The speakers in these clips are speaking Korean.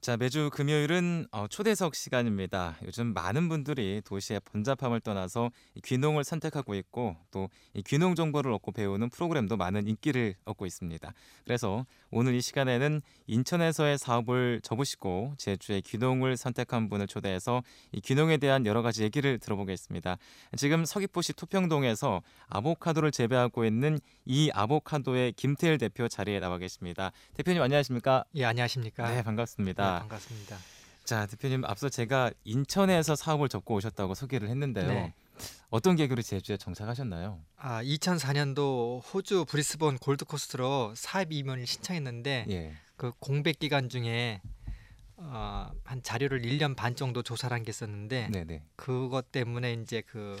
자, 매주 금요일은 초대석 시간입니다. 요즘 많은 분들이 도시의 번잡함을 떠나서 이 귀농을 선택하고 있고 또 이 귀농 정보를 얻고 배우는 프로그램도 많은 인기를 얻고 있습니다. 그래서 오늘 이 시간에는 인천에서의 사업을 접으시고 제주의 귀농을 선택한 분을 초대해서 이 귀농에 대한 여러 가지 얘기를 들어보겠습니다. 지금 서귀포시 토평동에서 아보카도를 재배하고 있는 이 아보카도의 김태일 대표 자리에 나와 계십니다. 대표님 안녕하십니까? 예, 안녕하십니까? 네, 반갑습니다. 네, 반갑습니다. 자, 대표님 앞서 제가 인천에서 사업을 접고 오셨다고 소개를 했는데요. 네. 어떤 계기로 제주에 정착하셨나요? 2004년도 호주 브리스본 골드코스트로 사업 이민을 신청했는데 예. 그 공백 기간 중에 한 자료를 1년 반 정도 조사를 한 게 있었는데 네네. 그것 때문에 이제 그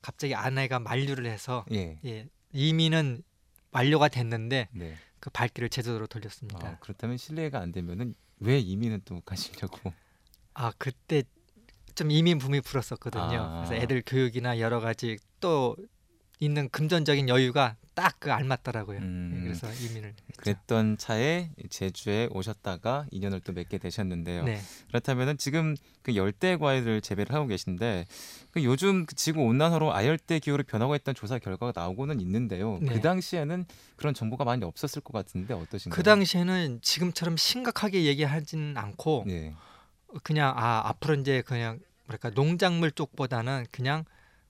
갑자기 아내가 만류를 해서 예. 예, 이민은 완료가 됐는데 네. 그 발길을 제주도로 돌렸습니다. 그렇다면 실례가 안 되면은 왜 이민은 또 가시려고? 그때 좀 이민 붐이 불었었거든요. 그래서 애들 교육이나 여러 가지 또 있는 금전적인 여유가 딱 그 알맞더라고요. 그래서 이민을 했죠. 그랬던 차에 제주에 오셨다가 인연을 또 맺게 되셨는데요. 네. 그렇다면은 지금 그 열대 과일을 재배를 하고 계신데 그 요즘 그 지구 온난화로 아열대 기후로 변하고 있다는 조사 결과가 나오고는 있는데요. 네. 그 당시에는 그런 정보가 많이 없었을 것 같은데 어떠신가요? 그 당시에는 지금처럼 심각하게 얘기하지는 않고 네. 그냥 앞으로 이제 그냥 뭐랄까 농작물 쪽보다는 그냥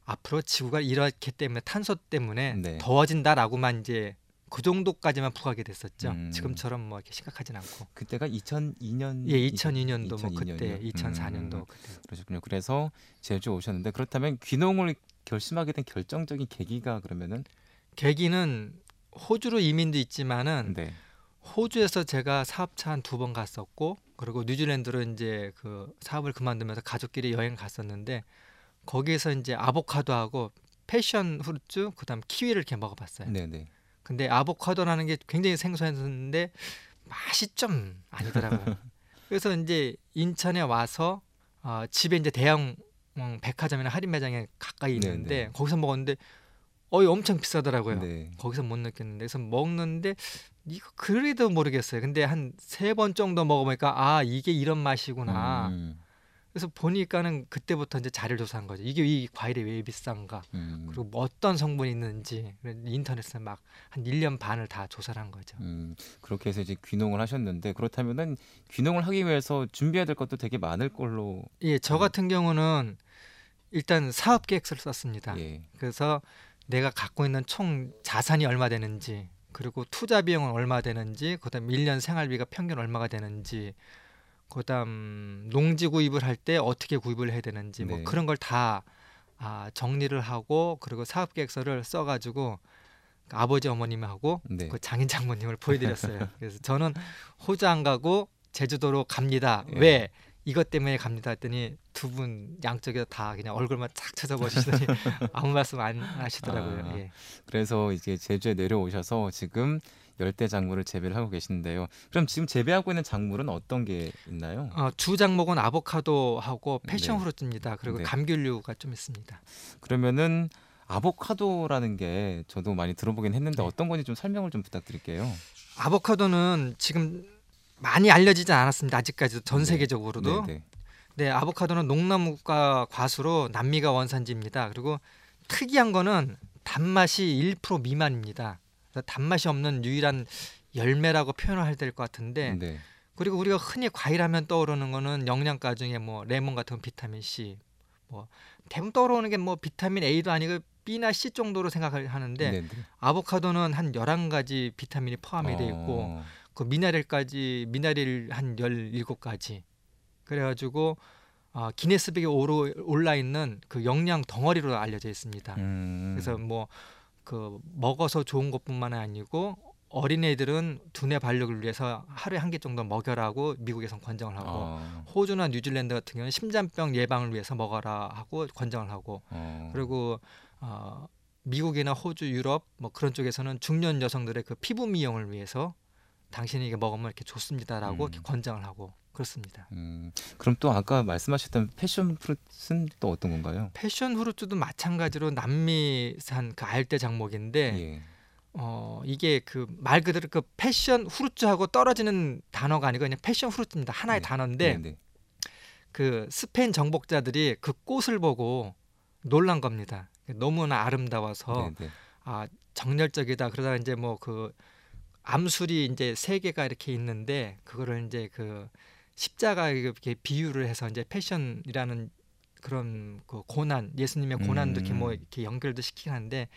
앞으로 지구가 이렇기 때문에 탄소 때문에 네. 더워진다라고만 이제 그 정도까지만 부각이 됐었죠. 지금처럼 뭐 이렇게 심각하진 않고. 그때가 2002년. 예, 2002년도 뭐 그때 2004년도 그때. 그러셨군요. 그래서 제주 오셨는데 그렇다면 귀농을 결심하게 된 결정적인 계기가 그러면은 계기는 호주로 이민도 있지만은 네. 호주에서 제가 사업차 한 2번 갔었고 그리고 뉴질랜드로 이제 그 사업을 그만두면서 가족끼리 여행 갔었는데 거기에서 이제 아보카도하고 패션 후르츠 그다음 키위를 이렇게 먹어봤어요. 네네. 근데 아보카도라는 게 굉장히 생소했는데 맛이 좀 아니더라고요. 그래서 이제 인천에 와서 집에 이제 대형 백화점이나 할인 매장에 가까이 있는데 네네. 거기서 먹었는데 엄청 비싸더라고요. 네. 거기서 못 느꼈는데 그래서 먹는데 이거 그래도 모르겠어요. 근데 한 3번 정도 먹어보니까 이게 이런 맛이구나. 그래서 보니까는 그때부터 이제 자료를 조사한 거죠. 이게 이 과일이 왜 비싼가, 그리고 뭐 어떤 성분이 있는지 인터넷에 막 한 1년 반을 다 조사를 한 거죠. 그렇게 해서 이제 귀농을 하셨는데 그렇다면은 귀농을 하기 위해서 준비해야 될 것도 되게 많을 걸로. 예, 저 같은 경우는 일단 사업 계획서를 썼습니다. 예. 그래서 내가 갖고 있는 총 자산이 얼마 되는지, 그리고 투자 비용은 얼마 되는지, 그다음 1년 생활비가 평균 얼마가 되는지. 그다음 농지 구입을 할 때 어떻게 구입을 해야 되는지 네. 뭐 그런 걸 다 정리를 하고 그리고 사업 계획서를 써가지고 아버지 어머님하고 네. 그 장인 장모님을 보여드렸어요. 그래서 저는 호주 안 가고 제주도로 갑니다. 예. 왜? 이것 때문에 갑니다 했더니 두 분 양쪽에서 다 그냥 얼굴만 딱 쳐다보시더니 아무 말씀 안 하시더라고요. 예. 그래서 이제 제주에 내려오셔서 지금 열대 작물을 재배를 하고 계신데요. 그럼 지금 재배하고 있는 작물은 어떤 게 있나요? 주 작목은 아보카도하고 패션 네. 후르츠입니다. 그리고 네. 감귤류가 좀 있습니다. 그러면은 아보카도라는 게 저도 많이 들어보긴 했는데 네. 어떤 건지 좀 설명을 좀 부탁드릴게요. 아보카도는 지금 많이 알려지지 않았습니다. 아직까지도 전 세계적으로도. 네. 네, 아보카도는 농나무과 과수로 남미가 원산지입니다. 그리고 특이한 거는 단맛이 1% 미만입니다. 단맛이 없는 유일한 열매라고 표현을 해야 될 것 같은데 네. 그리고 우리가 흔히 과일하면 떠오르는 거는 영양가 중에 뭐 레몬 같은 건 비타민 C 뭐 대부분 떠오르는 게 뭐 비타민 A도 아니고 B나 C 정도로 생각을 하는데 네. 아보카도는 한 11가지 비타민이 포함이 돼 있고 그 미네랄 한 17가지 그래가지고 기네스백에 올라 있는 그 영양 덩어리로 알려져 있습니다. 그래서 뭐 그 먹어서 좋은 것뿐만 아니고 어린애들은 두뇌 발육을 위해서 하루에 1개 정도 먹여라고 미국에선 권장을 하고 호주나 뉴질랜드 같은 경우는 심장병 예방을 위해서 먹어라 하고 권장을 하고 그리고 미국이나 호주, 유럽 뭐 그런 쪽에서는 중년 여성들의 그 피부 미용을 위해서 당신이 이게 먹으면 이렇게 좋습니다라고 이렇게 권장을 하고 그렇습니다. 그럼 또 아까 말씀하셨던 패션 후르츠는 또 어떤 건가요? 패션 후르츠도 마찬가지로 남미산 그 아열대 작목인데 예. 이게 그 말 그대로 그 패션 후르츠하고 떨어지는 단어가 아니고 그냥 패션 후르츠입니다. 하나의 단어인데 그 스페인 정복자들이 그 꽃을 보고 놀란 겁니다. 너무나 아름다워서 아, 정열적이다. 그러다가 이제 뭐 그 암술이 이제 세 개가 이렇게 있는데 그거를 이제 그 십자가 이렇게 비유를 해서 이제 패션이라는 그런 그 고난, 예수님의 고난도 이렇게 뭐 이렇게 연결도 시키긴 한데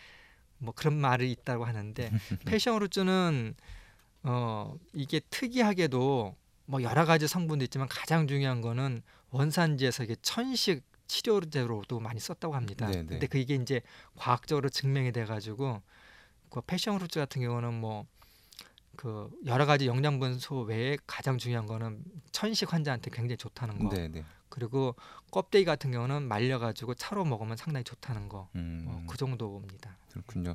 뭐 그런 말이 있다고 하는데 패션 후르츠는 이게 특이하게도 뭐 여러 가지 성분도 있지만 가장 중요한 거는 원산지에서 이게 천식 치료제로도 많이 썼다고 합니다. 네네. 근데 그게 이제 과학적으로 증명이 돼가지고 그 패션 후르츠 같은 경우는 뭐 그 여러 가지 영양분소 외에 가장 중요한 거는 천식 환자한테 굉장히 좋다는 거. 네네. 그리고 껍데기 같은 경우는 말려가지고 차로 먹으면 상당히 좋다는 거. 그 정도입니다. 그렇군요.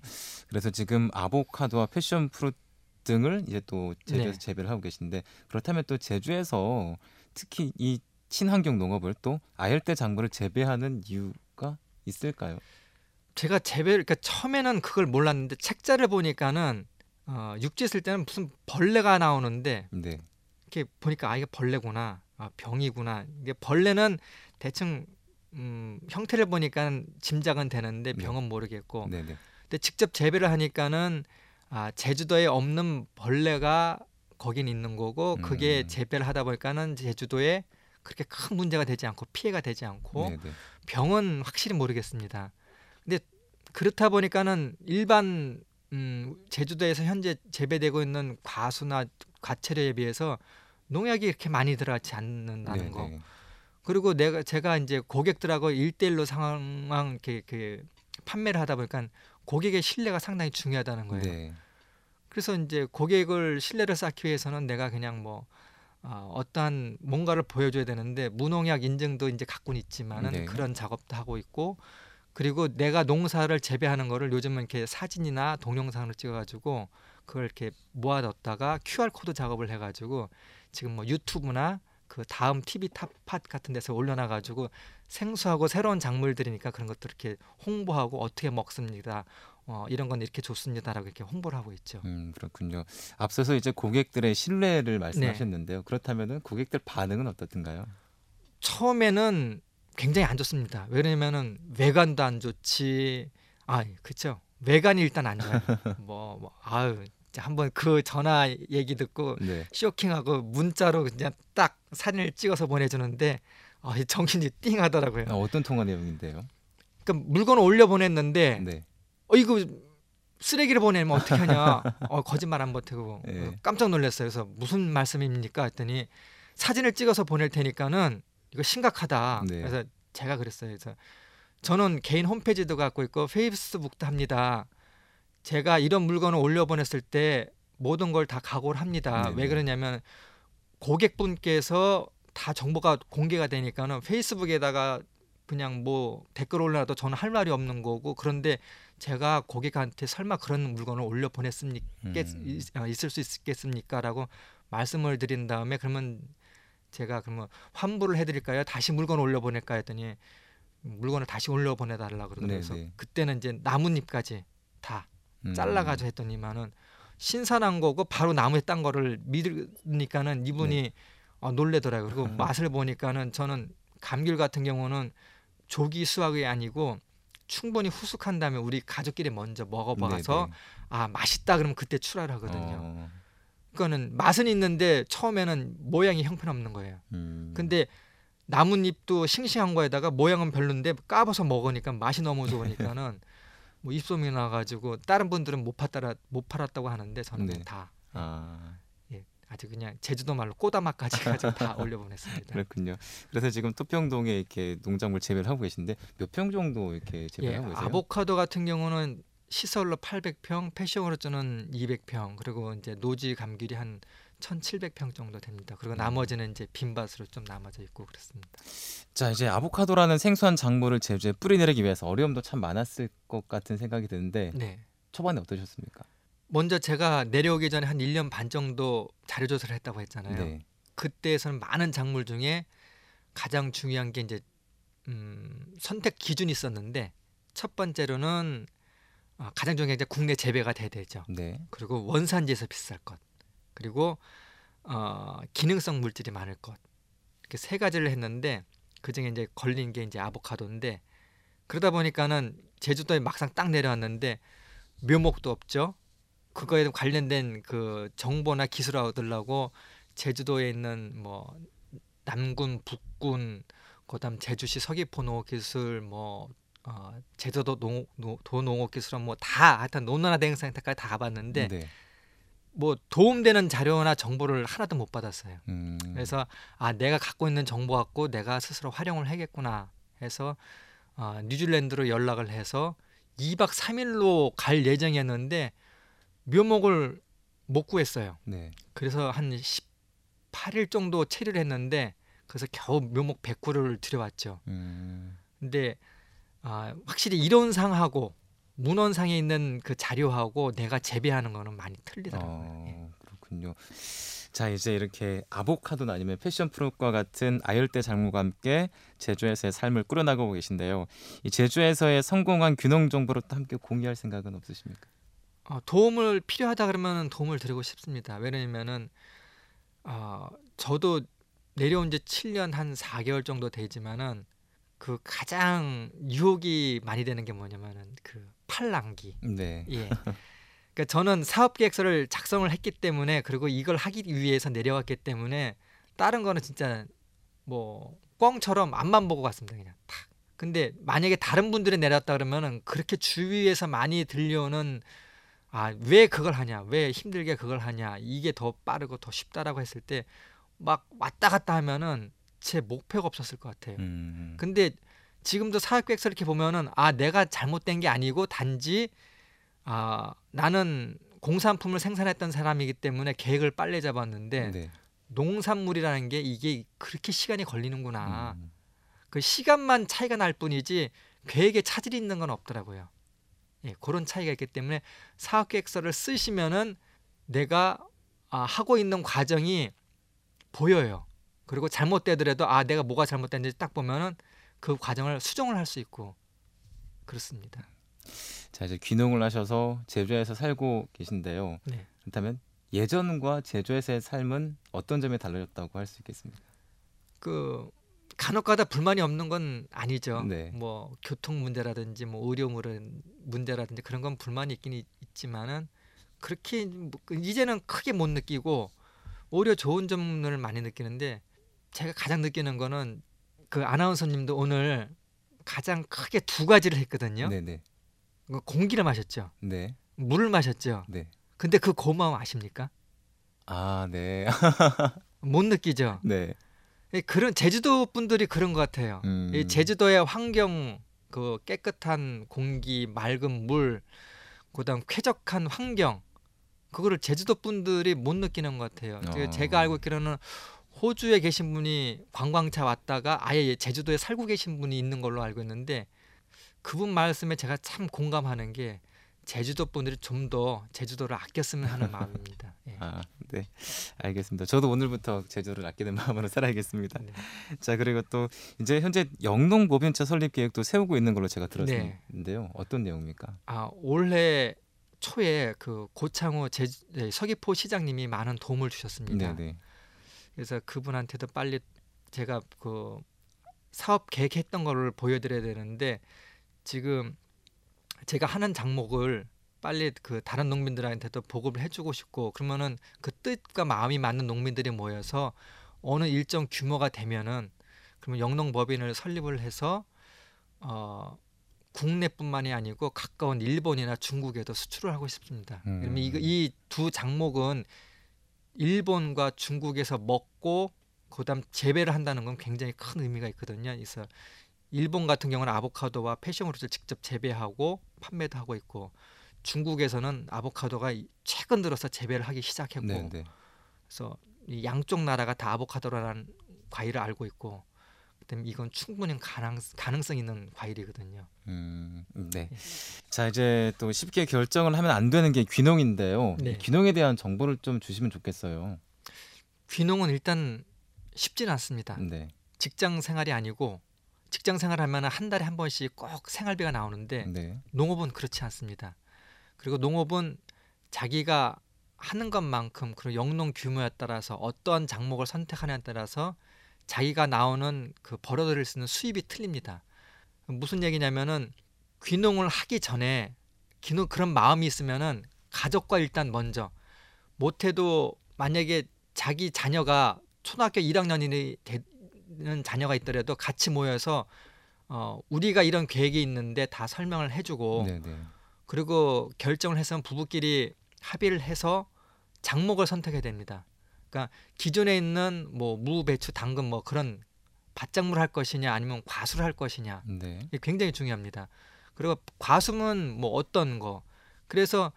그래서 지금 아보카도와 패션 프루트 등을 이제 또 제주에서 네. 재배를 하고 계신데 그렇다면 또 제주에서 특히 이 친환경 농업을 또 아열대 작물을 재배하는 이유가 있을까요? 제가 재배를 그러니까 처음에는 그걸 몰랐는데 책자를 보니까는 육지 쓸 때는 무슨 벌레가 나오는데 네. 이렇게 보니까 아 이게 벌레구나. 아, 병이구나. 이게 벌레는 대충 형태를 보니까 짐작은 되는데 병은 모르겠고. 네네. 근데 직접 재배를 하니까는 아, 제주도에 없는 벌레가 거긴 있는 거고 그게 재배를 하다 보니까는 제주도에 그렇게 큰 문제가 되지 않고 피해가 되지 않고 네네. 병은 확실히 모르겠습니다. 근데 그렇다 보니까는 일반 제주도에서 현재 재배되고 있는 과수나 과채류에 비해서 농약이 이렇게 많이 들어가지 않는다는 네네. 거. 그리고 제가 이제 고객들하고 1:1로 상황 이렇게 판매를 하다 보니까 고객의 신뢰가 상당히 중요하다는 거예요. 네. 그래서 이제 고객을 신뢰를 쌓기 위해서는 내가 그냥 뭐 어떠한 뭔가를 보여줘야 되는데 무농약 인증도 이제 갖고는 있지만은 네. 그런 작업도 하고 있고 그리고 내가 농사를 재배하는 거를 요즘은 이렇게 사진이나 동영상으로 찍어가지고 그걸 이렇게 모아뒀다가 QR 코드 작업을 해가지고 지금 뭐 유튜브나 그 다음 TV 팟 같은 데서 올려놔가지고 생소하고 새로운 작물들이니까 그런 것들 이렇게 홍보하고 어떻게 먹습니다. 이런 건 이렇게 좋습니다라고 이렇게 홍보를 하고 있죠. 그렇군요. 앞서서 이제 고객들의 신뢰를 말씀하셨는데요. 네. 그렇다면은 고객들 반응은 어떻든가요? 처음에는 굉장히 안 좋습니다. 왜냐면은 외관도 안 좋지. 아, 그렇죠. 외관이 일단 안 좋아요. 뭐 아유. 한번 그 전화 얘기 듣고 네. 쇼킹하고 문자로 그냥 딱 사진을 찍어서 보내주는데 정신이 띵하더라고요. 어떤 통화 내용인데요? 그러니까 물건을 올려 보냈는데 네. 이거 쓰레기를 보내면 어떻게 하냐. 거짓말 안 버티고 네. 깜짝 놀랐어요. 그래서 무슨 말씀입니까 했더니 사진을 찍어서 보낼 테니까는 이거 심각하다. 네. 그래서 제가 그랬어요. 그래서 저는 개인 홈페이지도 갖고 있고 페이스북도 합니다. 제가 이런 물건을 올려보냈을 때 모든 걸 다 각오를 합니다. 네네. 왜 그러냐면 고객분께서 다 정보가 공개가 되니까는 페이스북에다가 그냥 뭐 댓글 올려놔도 저는 할 말이 없는 거고 그런데 제가 고객한테 설마 그런 물건을 올려보냈습니까? 있을 수 있겠습니까? 라고 말씀을 드린 다음에 그러면 제가 그러면 환불을 해드릴까요? 다시 물건 올려보낼까 했더니 물건을 다시 올려보내달라고 그러면서 그때는 이제 나뭇잎까지 다. 잘라가지고 했더니만은 신선한 거고 바로 나무에 딴 거를 믿으니까는 이분이 네. 놀래더라고요. 그리고 맛을 보니까는 저는 감귤 같은 경우는 조기 수확이 아니고 충분히 후숙한 다음에 우리 가족끼리 먼저 먹어봐서 아 맛있다 그러면 그때 출하를 하거든요. 그거는 맛은 있는데 처음에는 모양이 형편없는 거예요. 근데 나뭇잎도 싱싱한 거에다가 모양은 별론데 까봐서 먹으니까 맛이 너무 좋으니까는 뭐 입소문이 나가지고 다른 분들은 못 팔았다고 하는데 저는 네. 다 예, 아주 그냥 제주도 말로 꼬다마까지 가지고 다 올려보냈습니다. 그렇군요. 그래서 지금 토평동에 이렇게 농작물 재배를 하고 계신데 몇 평 정도 이렇게 재배하고 계세요? 아보카도 같은 경우는 시설로 800평, 패션으로는 200평, 그리고 이제 노지 감귤이 한 1,700평 정도 됩니다. 그리고 나머지는 이제 빈밭으로 좀 남아져 있고 그렇습니다. 자, 이제 아보카도라는 생소한 작물을 제주에 뿌리내리기 위해서 어려움도 참 많았을 것 같은 생각이 드는데 네. 초반에 어떠셨습니까? 먼저 제가 내려오기 전에 한 1년 반 정도 자료 조사를 했다고 했잖아요. 네. 그때에서는 많은 작물 중에 가장 중요한 게 이제 선택 기준이 있었는데 첫 번째로는 가장 중요한 게 국내 재배가 돼야 되죠. 네. 그리고 원산지에서 비쌀 것, 그리고 기능성 물질이 많을 것, 이렇게 세 가지를 했는데 그중에 이제 걸린 게 이제 아보카도인데, 그러다 보니까는 제주도에 막상 딱 내려왔는데 묘목도 없죠. 그거에 관련된 그 정보나 기술을 얻으려고 제주도에 있는 뭐 남군, 북군, 그다음 제주시 서귀포 농업기술, 뭐 제주도 농업기술원 뭐 다 하여튼 논문화 대행 센터까지 다 가봤는데 네. 뭐 도움되는 자료나 정보를 하나도 못 받았어요. 그래서 아 내가 갖고 있는 정보 갖고 내가 스스로 활용을 하겠구나 해서 뉴질랜드로 연락을 해서 2박 3일로 갈 예정이었는데 묘목을 못 구했어요. 네. 그래서 한 18일 정도 체류를 했는데 그래서 겨우 묘목 100구를 들여왔죠. 근데 확실히 이론상하고 문헌상에 있는 그 자료하고 내가 재배하는 거는 많이 틀리더라고요. 예. 그렇군요. 자, 이제 이렇게 아보카도나 아니면 패션 프루트과 같은 아열대 작물과 함께 제주에서의 삶을 꾸려나가고 계신데요. 이 제주에서의 성공한 균형 정보를 또 함께 공유할 생각은 없으십니까? 도움을 필요하다 그러면 도움을 드리고 싶습니다. 왜냐면은 저도 내려온 지 7년 한 4개월 정도 되지만은 그 가장 유혹이 많이 되는 게 뭐냐면은 그 팔랑귀. 네. 예. 그러니까 저는 사업 계획서를 작성을 했기 때문에, 그리고 이걸 하기 위해서 내려왔기 때문에 다른 거는 진짜 뭐 꽝처럼 앞만 보고 갔습니다. 그냥 탁. 근데 만약에 다른 분들이 내려왔다 그러면은 그렇게 주위에서 많이 들려오는 왜 그걸 하냐, 왜 힘들게 그걸 하냐, 이게 더 빠르고 더 쉽다라고 했을 때 막 왔다 갔다 하면은 제 목표가 없었을 것 같아요. 근데 지금도 사업계획서 이렇게 보면은 내가 잘못된 게 아니고 단지 나는 공산품을 생산했던 사람이기 때문에 계획을 빨리 잡았는데 네. 농산물이라는 게 이게 그렇게 시간이 걸리는구나. 그 시간만 차이가 날 뿐이지 계획에 차질이 있는 건 없더라고요. 예, 그런 차이가 있기 때문에 사업계획서를 쓰시면은 내가 하고 있는 과정이 보여요. 그리고 잘못되더라도 내가 뭐가 잘못됐는지 딱 보면은 그 과정을 수정을 할 수 있고 그렇습니다. 자, 이제 귀농을 하셔서 제주에서 살고 계신데요. 네. 그렇다면 예전과 제주에서의 삶은 어떤 점이 달라졌다고 할 수 있겠습니까? 그 간혹가다 불만이 없는 건 아니죠. 네. 뭐 교통 문제라든지 뭐 의료 문제라든지 그런 건 불만이 있긴 있지만은 그렇게 이제는 크게 못 느끼고 오히려 좋은 점을 많이 느끼는데, 제가 가장 느끼는 거는 그 아나운서님도 오늘 가장 크게 두 가지를 했거든요. 네네. 공기를 마셨죠. 네. 물을 마셨죠. 네. 근데 그 고마움 아십니까? 네. 못 느끼죠. 네. 그런 제주도 분들이 그런 것 같아요. 이 제주도의 환경, 그 깨끗한 공기, 맑은 물, 그다음 쾌적한 환경, 그거를 제주도 분들이 못 느끼는 것 같아요. 제가 알고 있기로는 호주에 계신 분이 관광차 왔다가 아예 제주도에 살고 계신 분이 있는 걸로 알고 있는데, 그분 말씀에 제가 참 공감하는 게 제주도 분들이 좀 더 제주도를 아꼈으면 하는 마음입니다. 예. 네, 알겠습니다. 저도 오늘부터 제주도를 아끼는 마음으로 살아야겠습니다. 네. 자, 그리고 또 이제 현재 영농 보편체 설립 계획도 세우고 있는 걸로 제가 들었는데요. 네. 어떤 내용입니까? 올해 초에 그 고창호 서귀포 시장님이 많은 도움을 주셨습니다. 네네. 그래서 그분한테도 빨리 제가 그 사업 계획했던 거를 보여드려야 되는데, 지금 제가 하는 장목을 빨리 그 다른 농민들한테도 보급을 해주고 싶고, 그러면은 그 뜻과 마음이 맞는 농민들이 모여서 어느 일정 규모가 되면은 그러면 영농법인을 설립을 해서 국내뿐만이 아니고 가까운 일본이나 중국에도 수출을 하고 싶습니다. 그러면 이 두 작목은 일본과 중국에서 먹고 그다음 재배를 한다는 건 굉장히 큰 의미가 있거든요. 그래서 일본 같은 경우는 아보카도와 패션프루트를 직접 재배하고 판매도 하고 있고, 중국에서는 아보카도가 최근 들어서 재배를 하기 시작했고, 네네. 그래서 이 양쪽 나라가 다 아보카도라는 과일을 알고 있고, 때문에 이건 충분히 가능성 있는 과일이거든요. 네. 자, 이제 또 쉽게 결정을 하면 안 되는 게 귀농인데요. 네. 귀농에 대한 정보를 좀 주시면 좋겠어요. 귀농은 일단 쉽지는 않습니다. 네. 직장 생활이 아니고, 직장 생활하면 한 달에 한 번씩 꼭 생활비가 나오는데 네. 농업은 그렇지 않습니다. 그리고 농업은 자기가 하는 것만큼 그리고 영농 규모에 따라서 어떠한 작목을 선택하냐에 따라서 자기가 나오는 그 벌어들일 수 있는 수입이 틀립니다. 무슨 얘기냐면은 귀농을 하기 전에 귀농 그런 마음이 있으면은 가족과 일단 먼저 못해도 만약에 자기 자녀가 초등학교 1학년이 되는 자녀가 있더라도 같이 모여서 우리가 이런 계획이 있는데 다 설명을 해주고 네네. 그리고 결정을 해서 부부끼리 합의를 해서 작목을 선택해야 됩니다. 그러니까 기존에 있는 뭐 무, 배추, 당근 뭐 그런 밭작물 할 것이냐 아니면 과수를 할 것이냐 네. 이게 굉장히 중요합니다. 그리고 과수는 뭐 어떤 거 그래서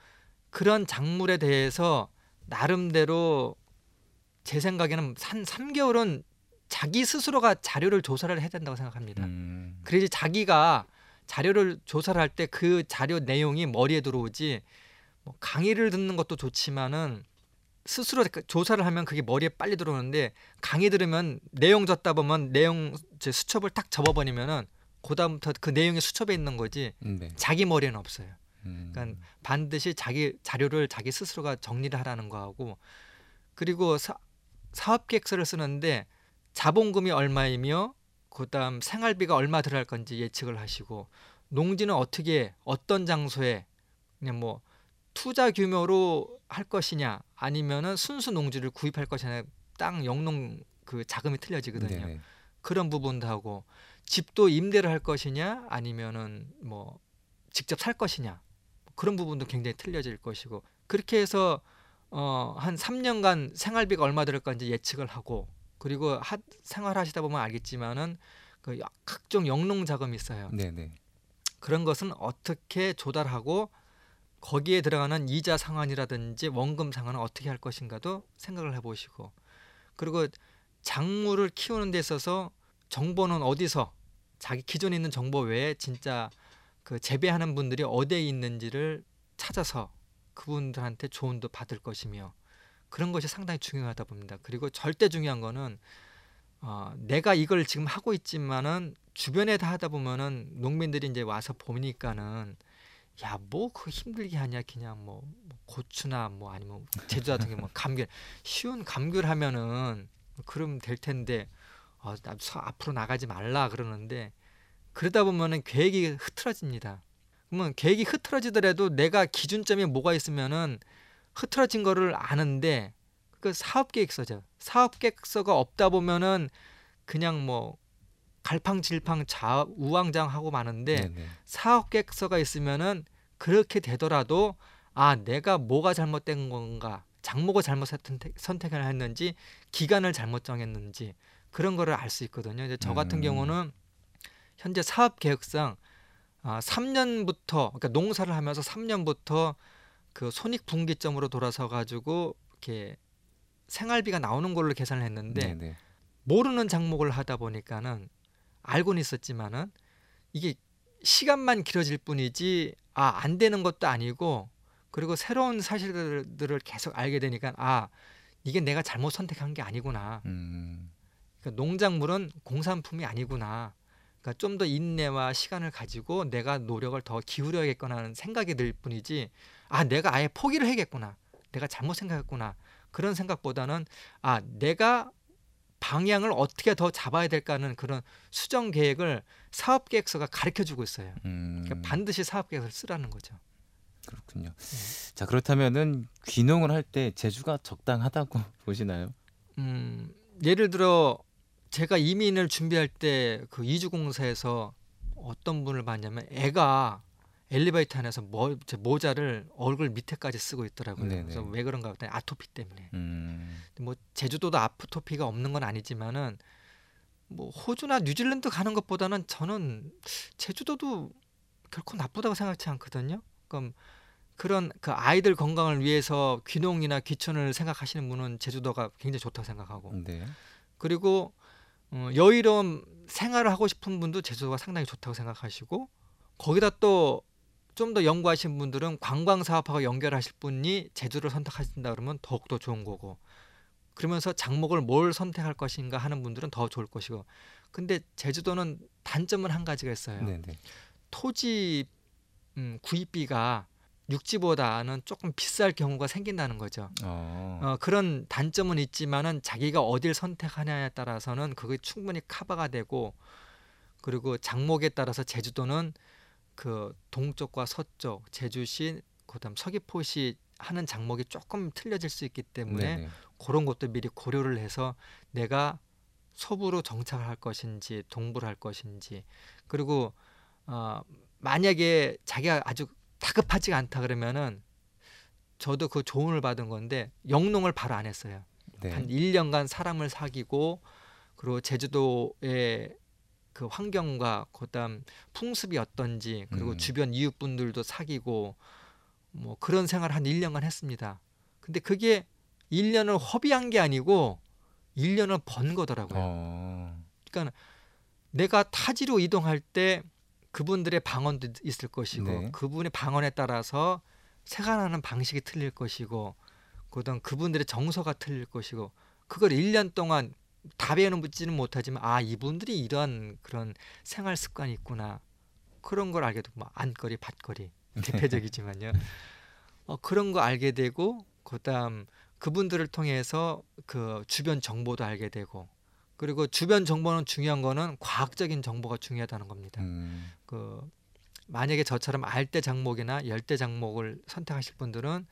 그런 작물에 대해서 나름대로 제 생각에는 한 3개월은 자기 스스로가 자료를 조사를 해야 된다고 생각합니다. 그래야지 자기가 자료를 조사를 할 때 그 자료 내용이 머리에 들어오지 뭐 강의를 듣는 것도 좋지만은 스스로 조사를 하면 그게 머리에 빨리 들어오는데 강의 들으면 내용 젖다 보면 내용 수첩을 딱 접어버리면은 그다음부터 그 내용이 수첩에 있는 거지 네. 자기 머리에는 없어요. 그러니까 반드시 자기 자료를 자기 스스로가 정리를 하라는 거하고 그리고 사업계획서를 쓰는데 자본금이 얼마이며 그다음 생활비가 얼마 들어갈 건지 예측을 하시고 농지는 어떻게 어떤 장소에 그냥 뭐 투자 규모로 할 것이냐 아니면은 순수 농지를 구입할 것이냐 땅 영농 그 자금이 틀려지거든요. 네네. 그런 부분도 하고 집도 임대를 할 것이냐 아니면은 뭐 직접 살 것이냐 그런 부분도 굉장히 틀려질 것이고 그렇게 해서 한 3년간 생활비가 얼마 들을 건지 예측을 하고 그리고 생활하시다 보면 알겠지만은 그 각종 영농 자금이 있어요. 네네. 그런 것은 어떻게 조달하고 거기에 들어가는 이자 상환이라든지 원금 상환은 어떻게 할 것인가도 생각을 해보시고 그리고 작물을 키우는 데 있어서 정보는 어디서 자기 기존에 있는 정보 외에 진짜 그 재배하는 분들이 어디에 있는지를 찾아서 그분들한테 조언도 받을 것이며 그런 것이 상당히 중요하다 봅니다. 그리고 절대 중요한 거는 내가 이걸 지금 하고 있지만은 주변에 다 하다 보면은 농민들이 이제 와서 보니까는 야, 뭐 그 힘들게 하냐 그냥 뭐 고추나 뭐 아니면 제주 같은 게 뭐 감귤 쉬운 감귤 하면은 그럼 될 텐데 앞으로 나가지 말라 그러는데 그러다 보면은 계획이 흐트러집니다. 그러면 계획이 흐트러지더라도 내가 기준점이 뭐가 있으면은 흐트러진 거를 아는데 그 사업계획서죠. 사업계획서가 없다 보면은 그냥 뭐 갈팡질팡 우왕좌왕하고 마는데 사업계획서가 있으면은 그렇게 되더라도 아 내가 뭐가 잘못된 건가 작목을 잘못 선택을 했는지 기간을 잘못 정했는지 그런 거를 알 수 있거든요. 이제 저 같은 경우는 현재 사업계획상 3년부터 그러니까 농사를 하면서 3년부터 그 손익분기점으로 돌아서 가지고 이렇게 생활비가 나오는 걸로 계산을 했는데 네네. 모르는 작목을 하다 보니까는 알고는 있었지만은 이게 시간만 길어질 뿐이지 안 되는 것도 아니고 그리고 새로운 사실들을 계속 알게 되니까 이게 내가 잘못 선택한 게 아니구나. 그러니까 농작물은 공산품이 아니구나. 그러니까 좀 더 인내와 시간을 가지고 내가 노력을 더 기울여야겠구나 하는 생각이 들 뿐이지 내가 아예 포기를 해야겠구나. 내가 잘못 생각했구나. 그런 생각보다는 내가 방향을 어떻게 더 잡아야 될까 하는 그런 수정 계획을 사업계획서가 가르쳐주고 있어요. 그러니까 반드시 사업계획서를 쓰라는 거죠. 그렇군요. 자 그렇다면은 귀농을 할 때 재주가 적당하다고 보시나요? 예를 들어 제가 이민을 준비할 때 그 이주공사에서 어떤 분을 봤냐면 애가 엘리베이터 안에서 모자를 얼굴 밑에까지 쓰고 있더라고요. 네네. 그래서 왜 그런가 봤더니 아토피 때문에. 뭐 제주도도 아토피가 없는 건 아니지만은 뭐 호주나 뉴질랜드 가는 것보다는 저는 제주도도 결코 나쁘다고 생각하지 않거든요. 그럼 그런 그 아이들 건강을 위해서 귀농이나 귀촌을 생각하시는 분은 제주도가 굉장히 좋다고 생각하고. 네. 그리고 여유로운 생활을 하고 싶은 분도 제주도가 상당히 좋다고 생각하시고. 거기다 또 좀 더 연구하신 분들은 관광사업하고 연결하실 분이 제주를 선택하신다 그러면 더욱더 좋은 거고 그러면서 작목을 뭘 선택할 것인가 하는 분들은 더 좋을 것이고 근데 제주도는 단점은 한 가지가 있어요. 네네. 토지 구입비가 육지보다는 조금 비쌀 경우가 생긴다는 거죠. 그런 단점은 있지만은 자기가 어딜 선택하냐에 따라서는 그게 충분히 커버가 되고, 그리고 장목에 따라서 제주도는 그 동쪽과 서쪽, 제주시, 그다음 서귀포시 하는 장목이 조금 틀려질 수 있기 때문에 네네. 그런 것도 미리 고려를 해서 내가 서부로 정착을 할 것인지 동부를 할 것인지, 그리고 만약에 자기가 아주 다급하지가 않다 그러면은, 저도 그 조언을 받은 건데 영농을 바로 안 했어요. 네. 한 1년간 사람을 사귀고, 그리고 제주도의 그 환경과 그다음 풍습이 어떤지, 그리고 주변 이웃분들도 사귀고 뭐 그런 생활을 한 1년간 했습니다. 근데 그게 1년을 허비한 게 아니고 1년을 번 거더라고요. 그러니까 내가 타지로 이동할 때 그분들의 방언도 있을 것이고 네. 그분의 방언에 따라서 생활하는 방식이 틀릴 것이고, 그다음 그분들의 정서가 틀릴 것이고, 그걸 1년 동안 다 배우지는 못하지만 아 이분들이 이러한 그런 생활 습관이 있구나, 그런 걸 알게 되고, 뭐 안거리 밭거리 대표적이지만요. 그런 거 알게 되고, 그다음 그분들을 통해서 그 주변 정보도 알게 되고, 그리고 주변 정보는 중요한 거는 과학적인 정보가 중요하다는 겁니다. 그 만약에 저처럼 알대 장목이나 열대 장목을 선택하실 분들은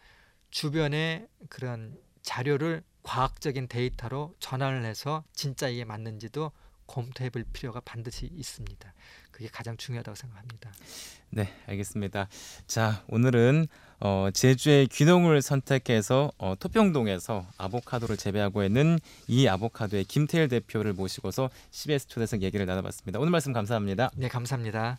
주변의 그런 자료를 과학적인 데이터로 전환을 해서 진짜 이게 맞는지도 검토해 볼 필요가 반드시 있습니다. 그게 가장 중요하다고 생각합니다. 네, 알겠습니다. 자, 오늘은 제주의 귀농을 선택해서 토평동에서 아보카도를 재배하고 있는 이 아보카도의 김태일 대표를 모시고서 CBS 초대석 얘기를 나눠봤습니다. 오늘 말씀 감사합니다. 네, 감사합니다.